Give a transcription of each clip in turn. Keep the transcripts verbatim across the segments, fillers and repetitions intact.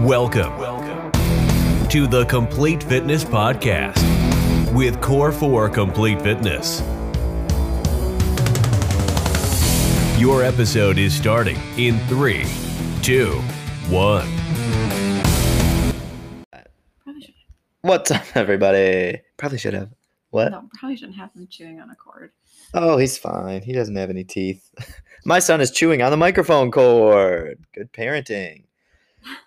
Welcome, Welcome to the Complete Fitness Podcast with Core four Complete Fitness. Your episode is starting in three, two, one. What's up, everybody? Probably should have. What? No, probably shouldn't have him chewing on a cord. Oh, he's fine. He doesn't have any teeth. My son is chewing on the microphone cord. Good parenting.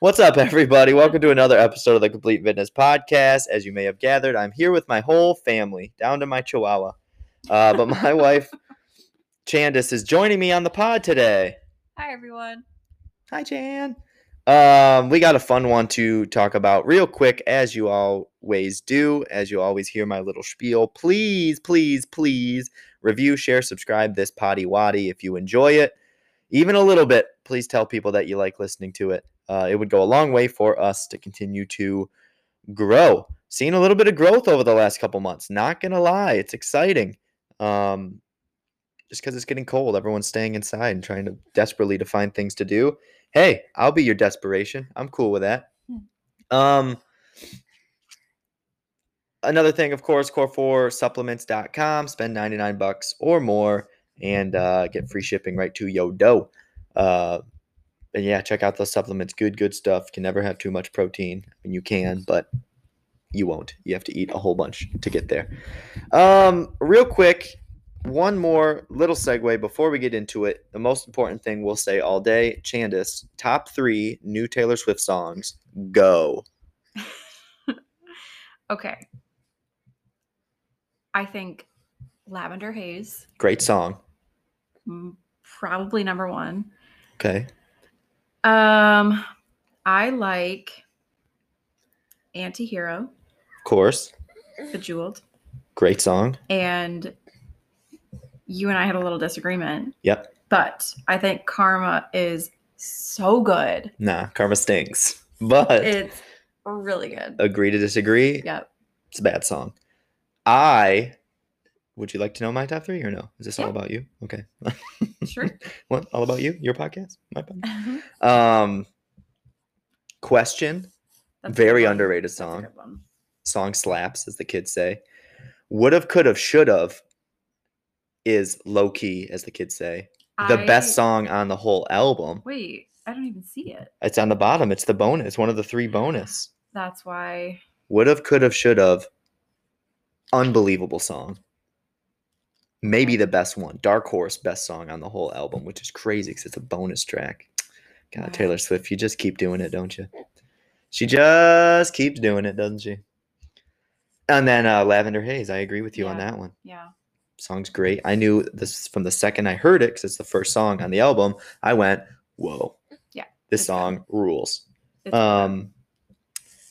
What's up, everybody? Welcome to another episode of the Complete Fitness Podcast. As you may have gathered, I'm here with my whole family, down to my chihuahua. Uh, but my wife, Chandice, is joining me on the pod today. Hi, everyone. Hi, Chan. Um, we got a fun one to talk about real quick, as you always do, as you always hear my little spiel. Please, please, please review, share, subscribe this potty waddy if you enjoy it. Even a little bit, please tell people that you like listening to it. Uh, it would go a long way for us to continue to grow. Seeing a little bit of growth over the last couple months. Not going to lie, it's exciting. Um, just because it's getting cold. Everyone's staying inside and trying to desperately to find things to do. Hey, I'll be your desperation. I'm cool with that. Um, another thing, of course, core four supplements dot com. Spend ninety-nine bucks or more and uh, get free shipping right to your dough. Uh, and yeah, check out those supplements. Good, good stuff. Can never have too much protein. I mean, you can, but you won't. You have to eat a whole bunch to get there. Um, real quick. One more little segue before we get into it. The most important thing we'll say all day, Chandice, top three new Taylor Swift songs. Go. Okay. I think Lavender Haze. Great song. Probably number one. Okay. Um, I like Antihero. Of course. Bejeweled. Great song. And you and I had a little disagreement. Yep. But I think Karma is so good. Nah, Karma stinks. But it's really good. Agree to disagree? Yep. It's a bad song. I, would you like to know my top three or no? Is this yeah. all about you? Okay. Sure. What? All about you? Your podcast? My podcast? um, Question. That's very underrated song. That's a good one. Song slaps, as the kids say. Would've, could've, should've. Is low key, as the kids say, the I, best song on the whole album. Wait, I don't even see it. It's on the bottom. It's the bonus. One of the three bonus. That's why. Would've, could've, should've. Unbelievable song. Maybe the best one. Dark Horse, best song on the whole album, which is crazy because it's a bonus track. God, right. Taylor Swift, you just keep doing it, don't you? She just keeps doing it, doesn't she? And then uh, Lavender Haze. I agree with you yeah. on that one. Yeah. Song's great. I knew this from the second I heard it because it's the first song on the album. I went, whoa. Yeah. This song good. rules. It's um,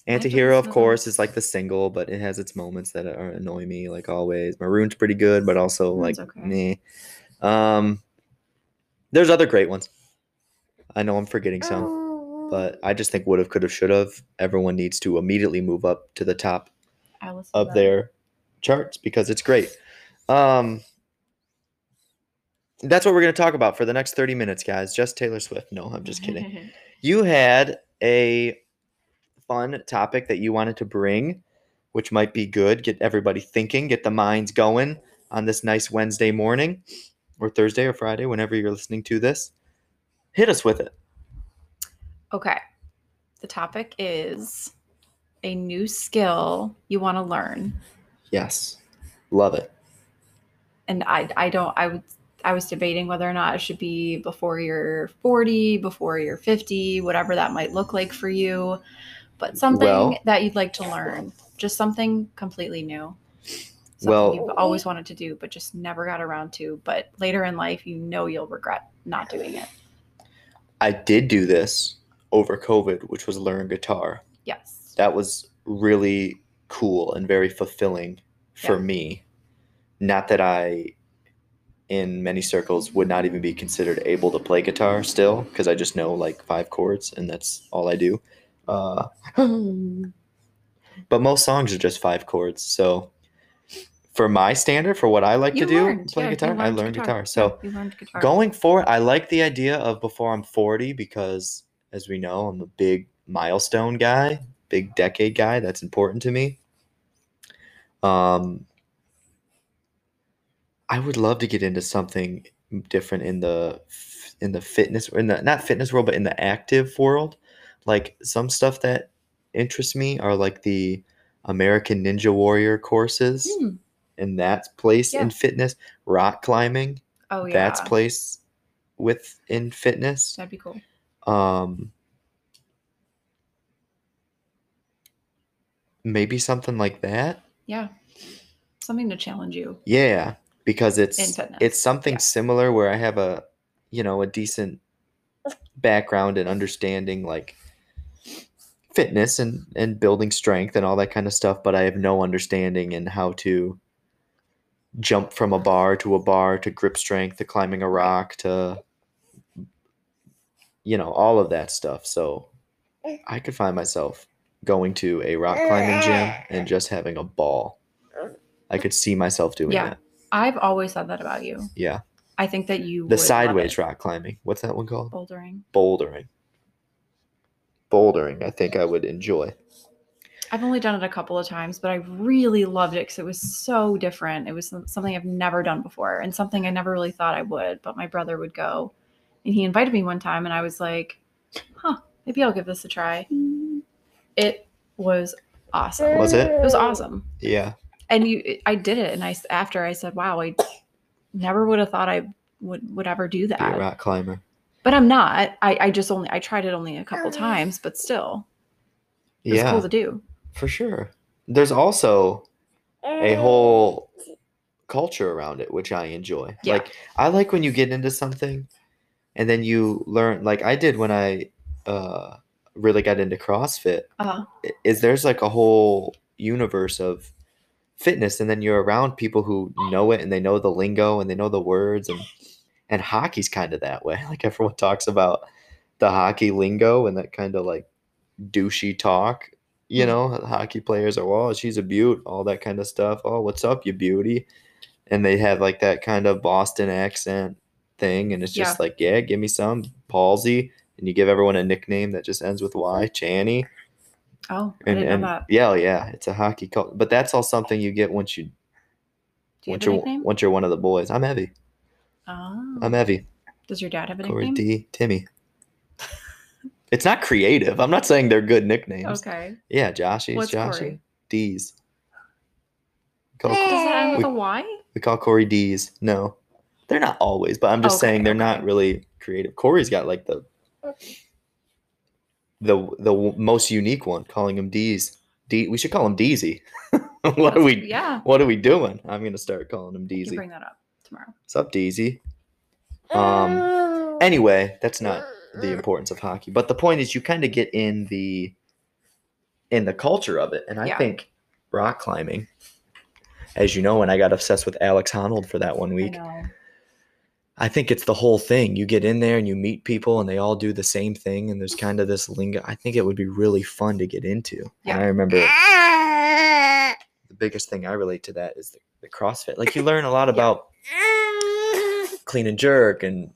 Antihero, of course, is like the single, but it has its moments that are, annoy me, like always. Maroon's pretty good, but also Maroon's like, okay. meh. Um, there's other great ones. I know I'm forgetting some, oh. but I just think would've, could've, should've. Everyone needs to immediately move up to the top of their charts because it's great. Um, that's what we're going to talk about for the next thirty minutes, guys. Just Taylor Swift. No, I'm just kidding. You had a fun topic that you wanted to bring, which might be good. Get everybody thinking, get the minds going on this nice Wednesday morning or Thursday or Friday, whenever you're listening to this. Hit us with it. Okay. The topic is a new skill you want to learn. Yes. Love it. And I I don't I would I was debating whether or not it should be before you're forty, before you're fifty, whatever that might look like for you, but something well, that you'd like to learn, just something completely new, something well, you've always wanted to do but just never got around to. But later in life, you know you'll regret not doing it. I did do this over COVID, which was learn guitar. Yes, that was really cool and very fulfilling for yeah. me. Not that I, in many circles, would not even be considered able to play guitar still because I just know like five chords and that's all I do. Uh, but most songs are just five chords. So for my standard, for what I like you to learned, do, play yeah, guitar, learned I learned guitar. guitar. So yeah, learned guitar. Going forward, I like the idea of before I'm forty because, as we know, I'm a big milestone guy, big decade guy. That's important to me. Um, I would love to get into something different in the in the fitness, in the not fitness world, but in the active world. Like some stuff that interests me are like the American Ninja Warrior courses, mm. and that's place yeah. in fitness. Rock climbing, oh yeah, that's place with in fitness. That'd be cool. Um, maybe something like that. Yeah, something to challenge you. Yeah, because it's it's something yeah. similar where I have a you know a decent background and understanding, like fitness and, and building strength and all that kind of stuff, but I have no understanding in how to jump from a bar to a bar to grip strength to climbing a rock to, you know, all of that stuff. So I could find myself going to a rock climbing gym and just having a ball. I could see myself doing yeah, that. I've always thought that about you. Yeah. I think that you the would sideways rock climbing. What's that one called? Bouldering. Bouldering. Bouldering, I think I would enjoy. I've only done it a couple of times, but I really loved it because it was so different. It was something I've never done before and something I never really thought I would, but my brother would go. And he invited me one time, and I was like, huh, maybe I'll give this a try. It was awesome. Was it? It was awesome. Yeah. And you, I did it, and I, after I said, wow, I never would have thought I would, would ever do that. Be a rock climber. But I'm not. I, I just only I tried it only a couple times, but still, it's yeah, cool to do for sure. There's also a whole culture around it, which I enjoy. Yeah. Like I like when you get into something, and then you learn. Like I did when I uh, really got into CrossFit. Uh-huh. Is there's like a whole universe of fitness, and then you're around people who know it, and they know the lingo, and they know the words, and. And hockey's kind of that way. Like everyone talks about the hockey lingo and that kind of like douchey talk. You know, hockey players are, oh, she's a beaut, all that kind of stuff. Oh, what's up, you beauty? And they have like that kind of Boston accent thing. And it's just yeah. like, yeah, give me some palsy. And you give everyone a nickname that just ends with Y, Channy. Oh, I and, didn't and, know that. Yeah, yeah. It's a hockey cult. But that's all something you get once you, Do you once, have a you're, nickname? Once you're one of the boys. I'm heavy. Oh. I'm heavy. Does your dad have a nickname? Corey D, Timmy. It's not creative. I'm not saying they're good nicknames. Okay. Yeah, Joshies, what's Joshy. Corey? D's. Call, Does that end with we, a Y? We call Corey D's. No, they're not always, but I'm just okay, saying they're okay. not really creative. Corey's got like the the the most unique one. Calling him D's. D. We should call him Deezy. what That's, are we? Yeah. What are we doing? I'm gonna start calling him Deezy. You can bring that up. Tomorrow. What's up, Deezy? Um, anyway, that's not the importance of hockey, but the point is you kind of get in the in the culture of it, and I yeah. think rock climbing, as you know, and I got obsessed with Alex Honnold for that one week. I know. I think it's the whole thing. You get in there and you meet people, and they all do the same thing, and there's kind of this lingo. I think it would be really fun to get into. Yeah. And I remember the biggest thing I relate to that is the, the CrossFit. Like you learn a lot about. Yeah. Clean and jerk and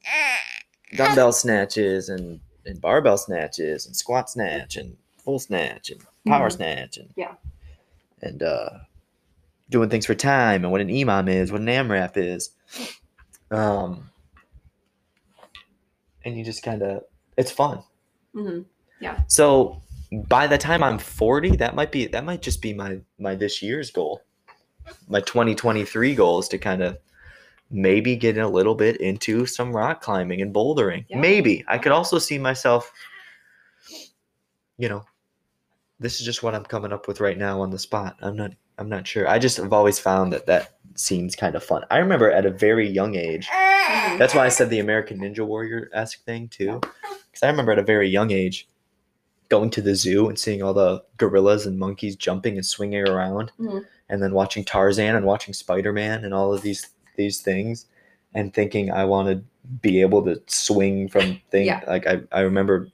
dumbbell snatches and, and barbell snatches and squat snatch and full snatch and power mm-hmm. snatch and yeah and uh, doing things for time and what an EMOM is, what an AMRAP is. Um, and you just kind of – it's fun. Mm-hmm. Yeah. So by the time I'm forty, that might be – that might just be my, my this year's goal. My twenty twenty-three goal is to kind of – maybe get a little bit into some rock climbing and bouldering. Yeah. Maybe. I could also see myself, you know, this is just what I'm coming up with right now on the spot. I'm not I'm not sure. I just have always found that that seems kind of fun. I remember at a very young age, that's why I said the American Ninja Warrior-esque thing too, because I remember at a very young age going to the zoo and seeing all the gorillas and monkeys jumping and swinging around mm-hmm. and then watching Tarzan and watching Spider-Man and all of these these things and thinking I want to be able to swing from things. Yeah. Like I, I remember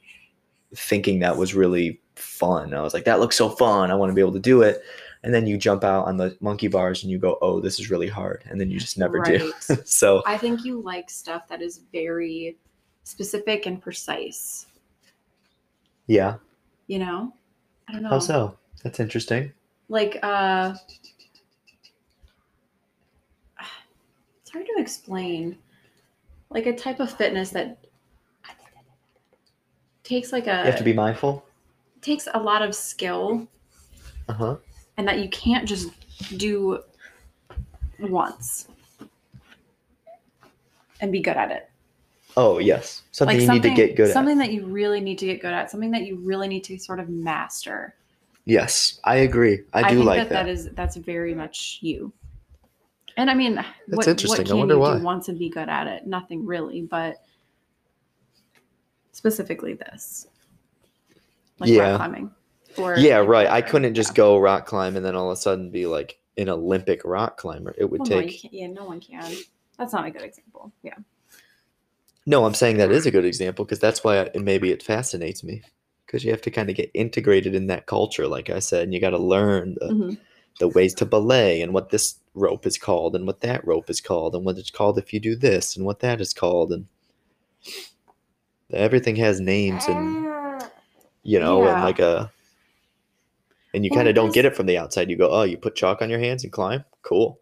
thinking that was really fun. I was like, that looks so fun. I want to be able to do it. And then you jump out on the monkey bars and you go, oh, this is really hard. And then you just never right. do. So I think you like stuff that is very specific and precise. Yeah. you know? I don't know. How so? That's interesting. Like, uh, it's hard to explain. Like a type of fitness that takes like a... You have to be mindful? Takes a lot of skill. Uh-huh. And that you can't just do once and be good at it. Oh, yes. Something like you something, need to get good something at. Something that you really need to get good at. Something that you really need to sort of master. Yes, I agree. I do I think like that. that. that is, that's very much you. And I mean, that's what, interesting. What can I wonder you why. do once and be good at it? Nothing really, but specifically this. Like yeah. rock climbing. Or yeah, like, right. I couldn't just yeah. go rock climb and then all of a sudden be like an Olympic rock climber. It would well, take... No, yeah, no one can. That's not a good example. Yeah. No, I'm saying that is a good example because that's why I, maybe it fascinates me because you have to kind of get integrated in that culture, like I said, and you got to learn the, mm-hmm. the ways to ballet and what this rope is called and what that rope is called and what it's called if you do this and what that is called. And everything has names and, you know, yeah. and like a, and you kind of well, don't get it from the outside. You go, oh, you put chalk on your hands and climb? Cool.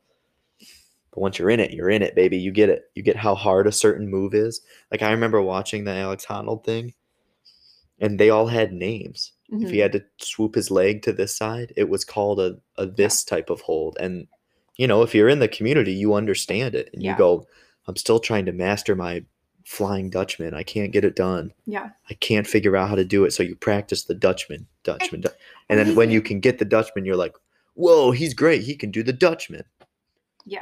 Once you're in it, you're in it, baby. You get it. You get how hard a certain move is. Like I remember watching the Alex Honnold thing, and they all had names. Mm-hmm. If he had to swoop his leg to this side, it was called a, a this yeah. type of hold. And, you know, if you're in the community, you understand it. And yeah. you go, I'm still trying to master my flying Dutchman. I can't get it done. Yeah. I can't figure out how to do it. So you practice the Dutchman, Dutchman. Du- and then when you can get the Dutchman, you're like, whoa, he's great. He can do the Dutchman. Yeah.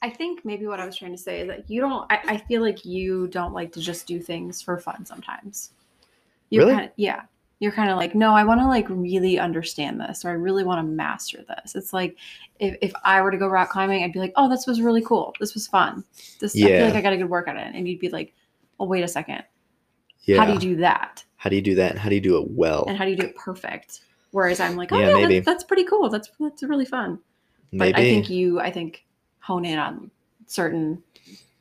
I think maybe what I was trying to say is that you don't, I, I feel like you don't like to just do things for fun sometimes. You're really? Kinda, yeah. You're kind of like, no, I want to like really understand this or I really want to master this. It's like if, if I were to go rock climbing, I'd be like, oh, this was really cool. This was fun. This yeah. I feel like I got a good workout in it. And you'd be like, oh, wait a second. Yeah. How do you do that? How do you do that? And how do you do it well? And how do you do it perfect? Whereas I'm like, oh, yeah, yeah maybe. That's, that's pretty cool. That's, that's really fun. But maybe. I think you, I think... hone in on certain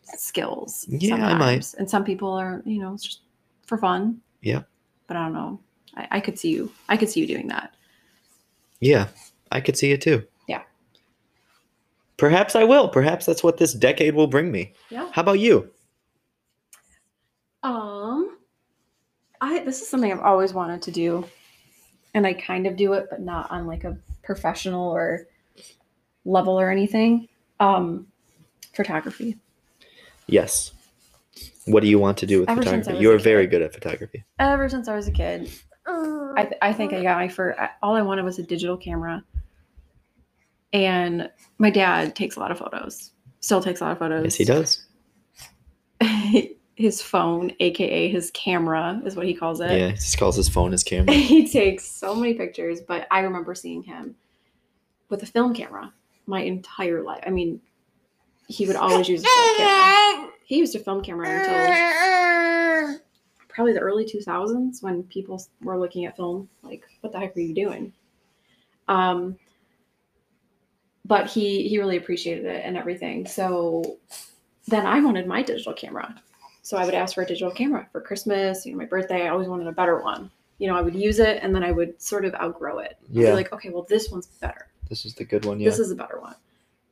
skills. Yeah, sometimes. I might. And some people are, you know, it's just for fun. Yeah. But I don't know. I, I could see you. I could see you doing that. Yeah, I could see it too. Yeah. Perhaps I will. Perhaps that's what this decade will bring me. Yeah. How about you? Um, I this is something I've always wanted to do, and I kind of do it, but not on like a professional or level or anything. Um, photography. Yes. What do you want to do with ever photography? You're very good at photography. Ever since I was a kid, I, th- I think I got my first, all I wanted was a digital camera. And my dad takes a lot of photos, still takes a lot of photos. Yes, he does. His phone, A K A his camera is what he calls it. Yeah. He just calls his phone his camera. He takes so many pictures, but I remember seeing him with a film camera. My entire life. I mean, he would always use a film camera. He used a film camera until probably the early two thousands when people were looking at film like, what the heck were you doing? Um, but he, he really appreciated it and everything. So then I wanted my digital camera. So I would ask for a digital camera for Christmas, you know, my birthday. I always wanted a better one. You know, I would use it and then I would sort of outgrow it. Yeah. I'd be like, okay, well, this one's better. This is the good one, yeah. This is a better one.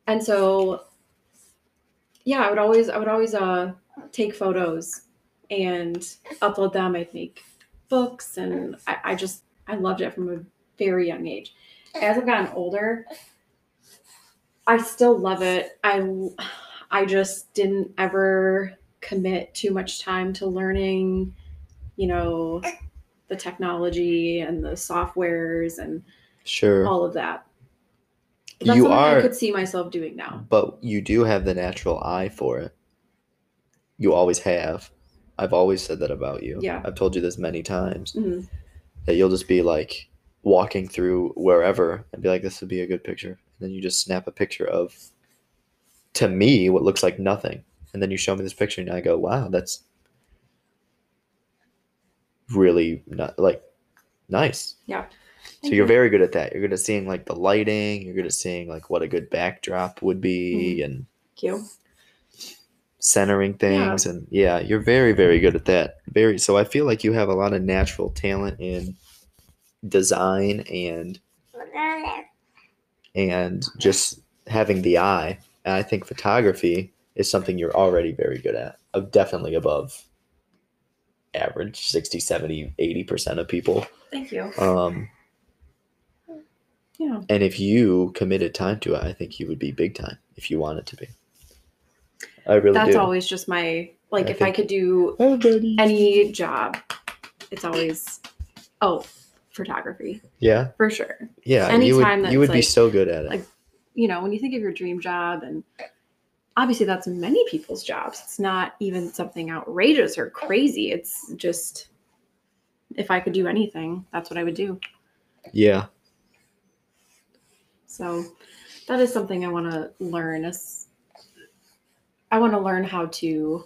And so, yeah, I would always, I would always uh, take photos and upload them. I'd make books, and I, I just, I loved it from a very young age. As I've gotten older, I still love it. I, I just didn't ever commit too much time to learning, you know, the technology and the softwares and sure. all of that. But that's you something are, I could see myself doing now. But you do have the natural eye for it. You always have. I've always said that about you. Yeah. I've told you this many times. Mm-hmm. That you'll just be like walking through wherever and be like, this would be a good picture. And then you just snap a picture of, to me, what looks like nothing. And then you show me this picture and I go, wow, that's really not like nice. Yeah. So you're very good at that. You're good at seeing like the lighting. You're good at seeing like what a good backdrop would be. Mm-hmm. And thank you. centering things. Yeah. And yeah, you're very, very good at that. Very. So I feel like you have a lot of natural talent in design and and just having the eye. And I think photography is something you're already very good at. I'm definitely above average, sixty, seventy, eighty percent of people. Thank you. Um, yeah. And if you committed time to it, I think you would be big time if you wanted to be. I really That's do. That's always just my, like, I if I could do everybody. any job, it's always, oh, photography. Yeah. For sure. Yeah. Anytime you would, you would like, be so good at it. Like, you know, when you think of your dream job, and obviously that's many people's jobs. It's not even something outrageous or crazy. It's just, if I could do anything, that's what I would do. Yeah. So that is something I want to learn. I want to learn how to,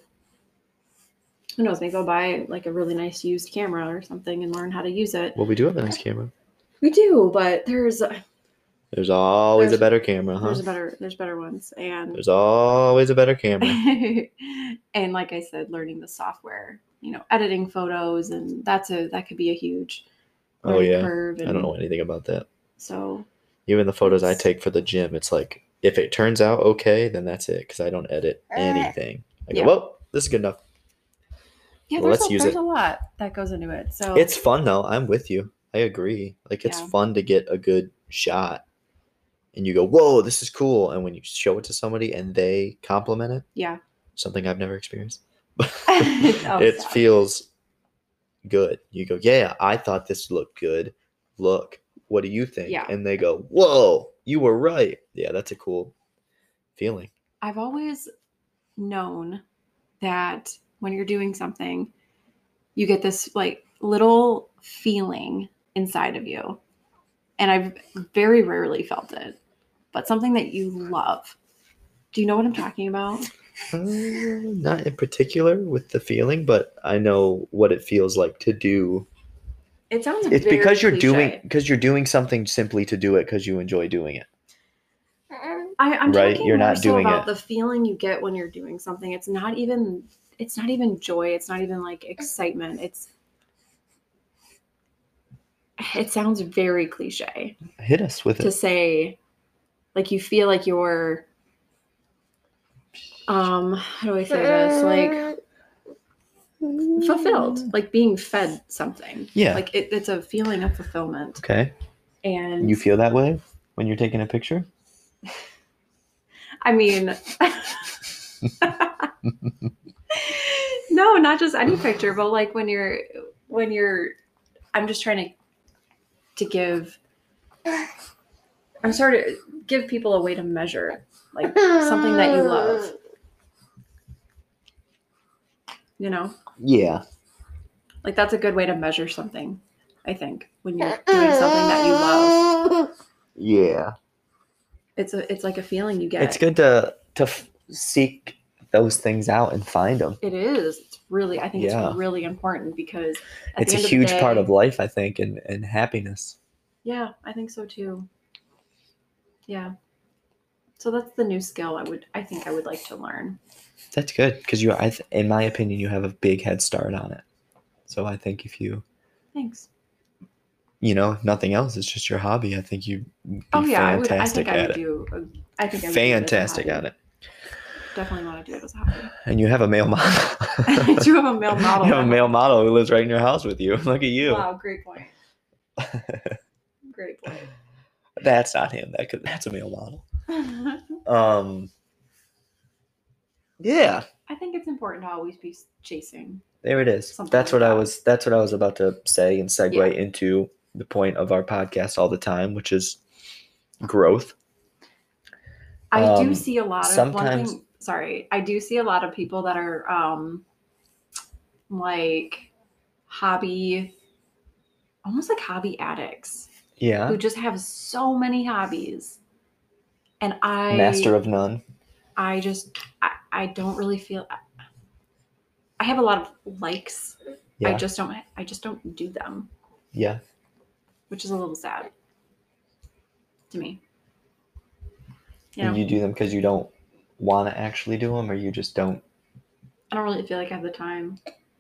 who knows, maybe go buy like a really nice used camera or something and learn how to use it. Well, we do have a nice camera. We do, but there's... There's always there's, a better camera, huh? There's a better, there's better ones, and there's always a better camera. And like I said, learning the software, you know, editing photos, and that's a that could be a huge oh yeah curve. And I don't know anything about that. So even the photos I take for the gym, it's like if it turns out okay, then that's it because I don't edit anything. I go, yeah. well, this is good enough. Yeah, well, there's, let's a, use there's it. a lot that goes into it. So it's fun though. I'm with you. I agree. Like it's yeah. fun to get a good shot. And you go, whoa, this is cool. And when you show it to somebody and they compliment it. Yeah. Something I've never experienced. oh, it stop. feels good. You go, yeah, I thought this looked good. Look, what do you think? Yeah. And they go, whoa, you were right. Yeah, that's a cool feeling. I've always known that when you're doing something, you get this like little feeling inside of you. And I've very rarely felt it, but something that you love. Do you know what I'm talking about? Uh, not in particular with the feeling, but I know what it feels like to do. It sounds it's very because you're cliche. doing because you're doing something simply to do it because you enjoy doing it. I, I'm right? talking you're more not so doing about it. the feeling you get when you're doing something. It's not even it's not even joy. It's not even like excitement. It's It sounds very cliche. Hit us with it. To say, like, you feel like you're, um, how do I say this? Like, fulfilled. Like, being fed something. Yeah. Like, it, it's a feeling of fulfillment. Okay. And you feel that way when you're taking a picture? I mean, no, not just any picture, but, like, when you're, when you're, I'm just trying to, to give I'm sorry to give people a way to measure like something that you love. You know? Yeah. Like that's a good way to measure something, I think, when you're doing something that you love. Yeah. It's a it's like a feeling you get. It's good to to f- seek those things out and find them. It is. It's really, I think yeah. it's really important because at it's the end a huge of the day, part of life, I think, and, and happiness. Yeah, I think so too. Yeah. So that's the new skill I would, I think I would like to learn. That's good because you, I, in my opinion, you have a big head start on it. So I think if you, thanks, you know, if nothing else, it's just your hobby. I think you'd be oh, yeah, fantastic I would, I think at I would it. Do, I think I would fantastic do at it. Definitely want to do it as a hobby. And you have a male model. I do have a male model. You have a male model who lives right in your house with you. Look at you. Wow, great point. Great point. That's not him. That could, that's a male model. um. Yeah. I think it's important to always be chasing. There it is. That's what like I that. was. That's what I was about to say and segue yeah. into the point of our podcast all the time, which is growth. I um, do see a lot of sometimes. One thing, Sorry, I do see a lot of people that are um, like hobby, almost like hobby addicts. Yeah. Who just have so many hobbies. And I. Master of none. I just, I, I don't really feel, I have a lot of likes. Yeah. I just don't, I just don't do them. Yeah. Which is a little sad to me. You know? You do them because you don't want to actually do them, or you just don't I don't really feel like I have the time.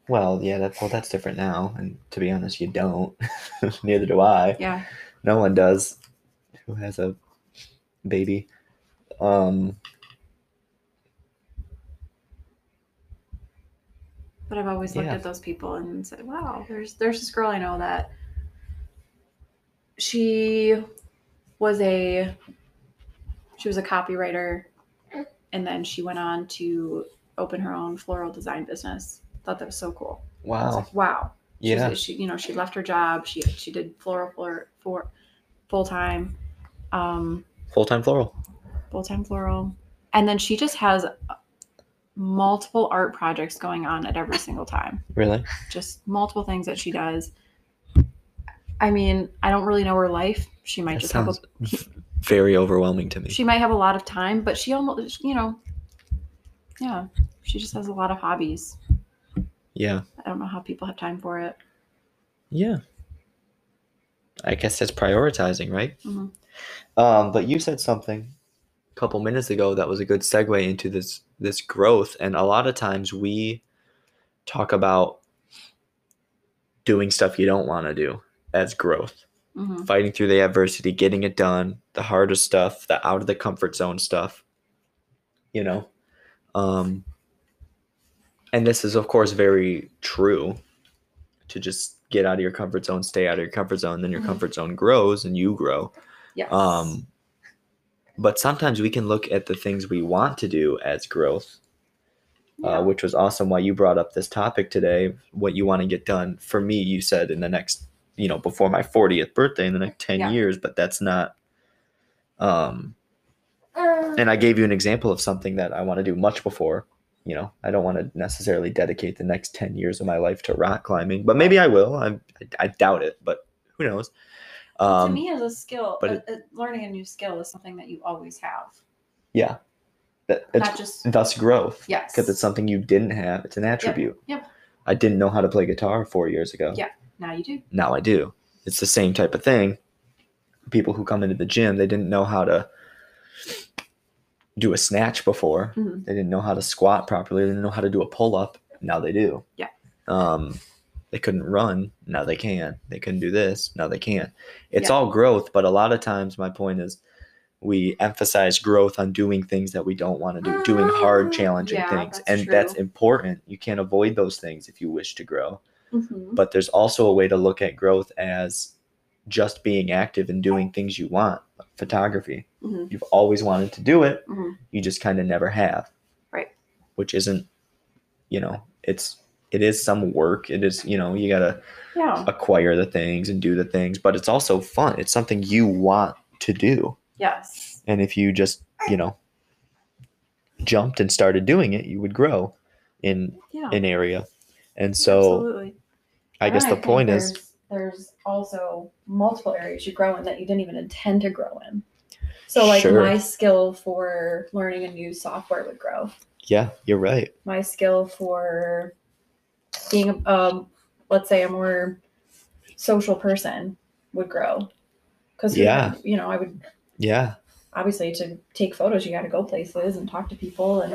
Well, yeah, that's well, that's different now. And to be honest, you don't. Neither do I. Yeah. No one does who has a baby. Um, but I've always looked yeah. at those people and said, wow, there's there's this girl I know that she was a she was a copywriter, and then she went on to open her own floral design business. Thought that was so cool. Wow. I was like, wow. She yeah. Was, she, you know, she left her job. She she did floral for, for full time. Um, full time floral. Full time floral, and then she just has multiple art projects going on at every single time. Really? Just multiple things that she does. I mean, I don't really know her life. She might that just sounds have a, very overwhelming to me. She might have a lot of time, but she almost, you know, yeah, she just has a lot of hobbies. Yeah. I don't know how people have time for it. Yeah. I guess that's prioritizing, right? Mm-hmm. Um, but you said something a couple minutes ago that was a good segue into this this growth. And a lot of times we talk about doing stuff you don't want to do as growth. Mm-hmm. Fighting through the adversity, getting it done, the harder stuff, the out of the comfort zone stuff, you know. Um And this is, of course, very true to just get out of your comfort zone, stay out of your comfort zone, then your mm-hmm. comfort zone grows and you grow. Yes. Um, but sometimes we can look at the things we want to do as growth, yeah. uh, which was awesome why you brought up this topic today, what you want to get done. For me, you said in the next, you know, before my fortieth birthday, in the next ten yeah. years, but that's not um, – and I gave you an example of something that I want to do much before. You know, I don't want to necessarily dedicate the next ten years of my life to rock climbing, but maybe I will. I I doubt it, but who knows? Um, to me, as a skill, but it, a, learning a new skill is something that you always have. Yeah, that, it's not just thus growth. Yes, because it's something you didn't have. It's an attribute. Yep. Yep. I didn't know how to play guitar four years ago. Yeah, now you do. Now I do. It's the same type of thing. People who come into the gym, they didn't know how to do a snatch before. Mm-hmm. They didn't know how to squat properly. They didn't know how to do a pull-up. Now they do. Yeah. Um, they couldn't run. Now they can. They couldn't do this. Now they can. It's yeah. all growth, but a lot of times my point is we emphasize growth on doing things that we don't want to do, doing hard, challenging yeah, things. That's and true. That's important. You can't avoid those things if you wish to grow. Mm-hmm. But there's also a way to look at growth as just being active and doing things you want. Photography. Mm-hmm. You've always wanted to do it. Mm-hmm. You just kind of never have. Right. Which isn't, you know, it's, it is some work. It is, you know, you got to yeah. acquire the things and do the things, but it's also fun. It's something you want to do. Yes. And if you just, you know, jumped and started doing it, you would grow in yeah. an area. And so Absolutely. I and guess I the point is, there's also multiple areas you grow in that you didn't even intend to grow in. So like sure. my skill for learning a new software would grow. Yeah, you're right. My skill for being, um, let's say, a more social person would grow. Because, yeah. you know, I would. Yeah. Obviously, to take photos, you got to go places and talk to people and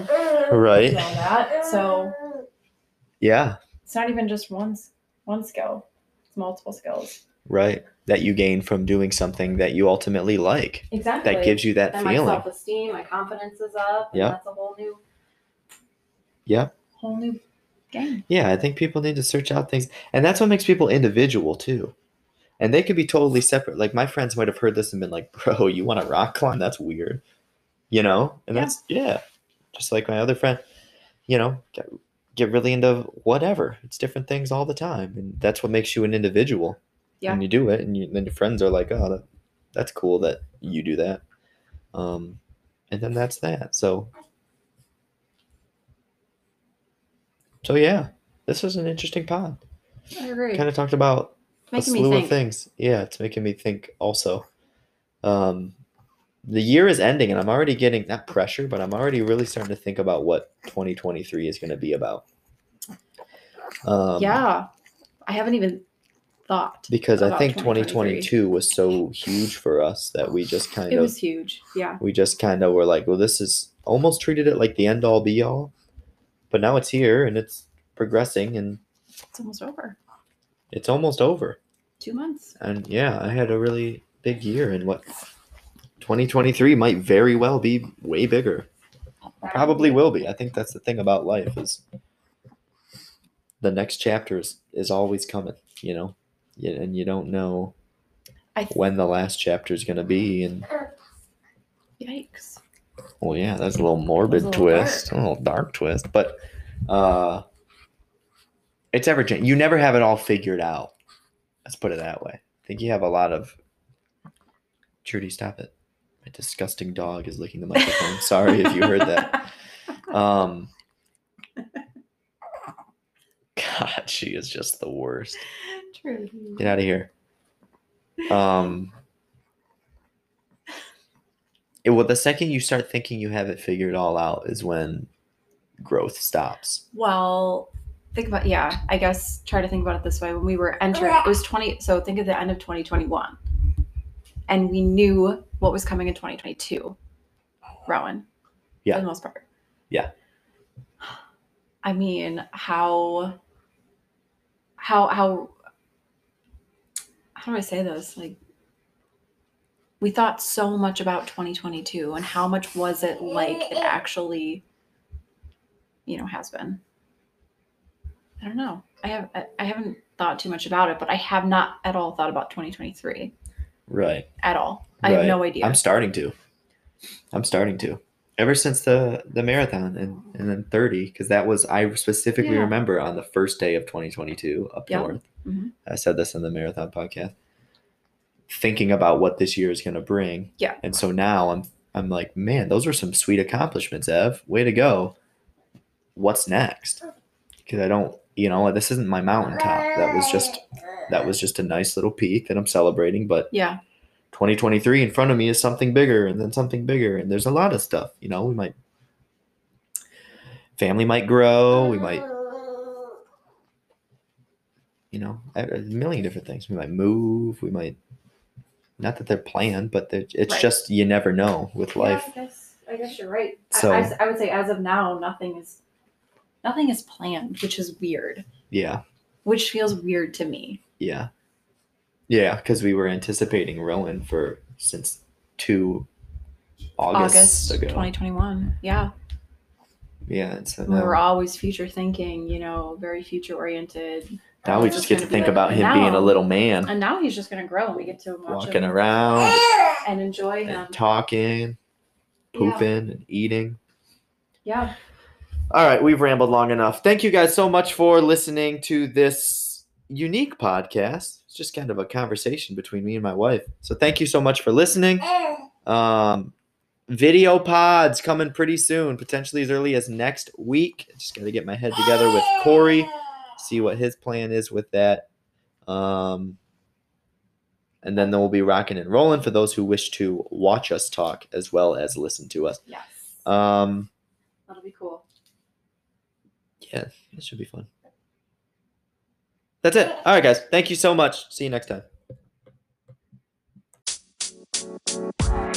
right. and all that. So. Yeah. It's not even just one, one skill. Multiple skills. Right. That you gain from doing something that you ultimately like. Exactly. That gives you that then feeling. My self-esteem, my confidence is up. Yeah. That's a whole new Yeah. whole new game. Yeah, I think people need to search out things. And that's what makes people individual too. And they could be totally separate. Like my friends might have heard this and been like, bro, you want to rock climb? That's weird. You know? And yeah. that's yeah. Just like my other friend, you know, got, get really into whatever. It's different things all the time. And that's what makes you an individual. Yeah. And you do it. And, you, and then your friends are like, oh, that, that's cool that you do that. Um, and then that's that. So, so yeah, this was an interesting pod. I agree. Kind of talked about a slew of things. Yeah. It's making me think also. Um, The year is ending, and I'm already getting, not pressure, but I'm already really starting to think about what twenty twenty-three is going to be about. Um, yeah. I haven't even thought. Because I think twenty twenty-two was so huge for us that we just kind of. It was huge, yeah. We just kind of were like, well, this is almost treated it like the end-all, be-all. But now it's here and it's progressing, and it's almost over. It's almost over. Two months. And yeah, I had a really big year, and what, twenty twenty-three might very well be way bigger. Probably will be. I think that's the thing about life, is the next chapter is, is always coming, you know, and you don't know I th- when the last chapter is going to be. And yikes. Well, yeah, that's a little morbid a little twist, dark. a little dark twist, but uh, it's ever changing. You never have it all figured out. Let's put it that way. I think you have a lot of... Trudy, stop it. My disgusting dog is licking the microphone. Sorry if you heard that. Um, God, she is just the worst. Trudy. Get out of here. Um, it, well, the second you start thinking you have it figured all out is when growth stops. Well, think about, yeah, I guess try to think about it this way. When we were entering, it was twenty, so think of the end of twenty twenty-one. And we knew what was coming in twenty twenty-two, Rowan. Yeah. For the most part. Yeah. I mean, how, how, how, how do I say this? Like, we thought so much about twenty twenty-two and how much was it like it actually, you know, has been. I don't know. I have, I haven't thought too much about it, but I have not at all thought about twenty twenty-three. Right. At all. I right. have no idea. I'm starting to. I'm starting to. Ever since the, the marathon and, and then thirty, because that was, I specifically yeah. remember on the first day of twenty twenty-two up yep. north. Mm-hmm. I said this in the marathon podcast. Thinking about what this year is going to bring. Yeah. And so now I'm I'm like, man, those are some sweet accomplishments, Ev. Way to go. What's next? Because I don't, you know, this isn't my mountaintop. That was just... That was just a nice little peak that I'm celebrating, but yeah, twenty twenty-three in front of me is something bigger, and then something bigger, and there's a lot of stuff. You know, we might, family might grow, we might, you know, a million different things. We might move, we might, not that they're planned, but they're, it's right. just you never know with life. Yeah, I guess, I guess you're right. So I, I, I would say as of now, nothing is, nothing is planned, which is weird. Yeah. Which feels weird to me. Yeah. Yeah, because we were anticipating Rowan for since two August, August ago. twenty twenty-one. Yeah. Yeah. And so we now, were always future thinking, you know, very future oriented. Now we just get to think like, about him now, being a little man. And now he's just going to grow and we get to watch walking him around and enjoy and him. Talking, pooping, yeah. and eating. Yeah. All right, we've rambled long enough. Thank you guys so much for listening to this unique podcast. It's just kind of a conversation between me and my wife. So thank you so much for listening. Um, video pods coming pretty soon, potentially as early as next week. Just got to get my head together with Corey, see what his plan is with that. Um, and then we'll be rocking and rolling for those who wish to watch us talk as well as listen to us. Yes. Um, that'll be cool. Yeah, it should be fun. That's it. All right, guys. Thank you so much. See you next time.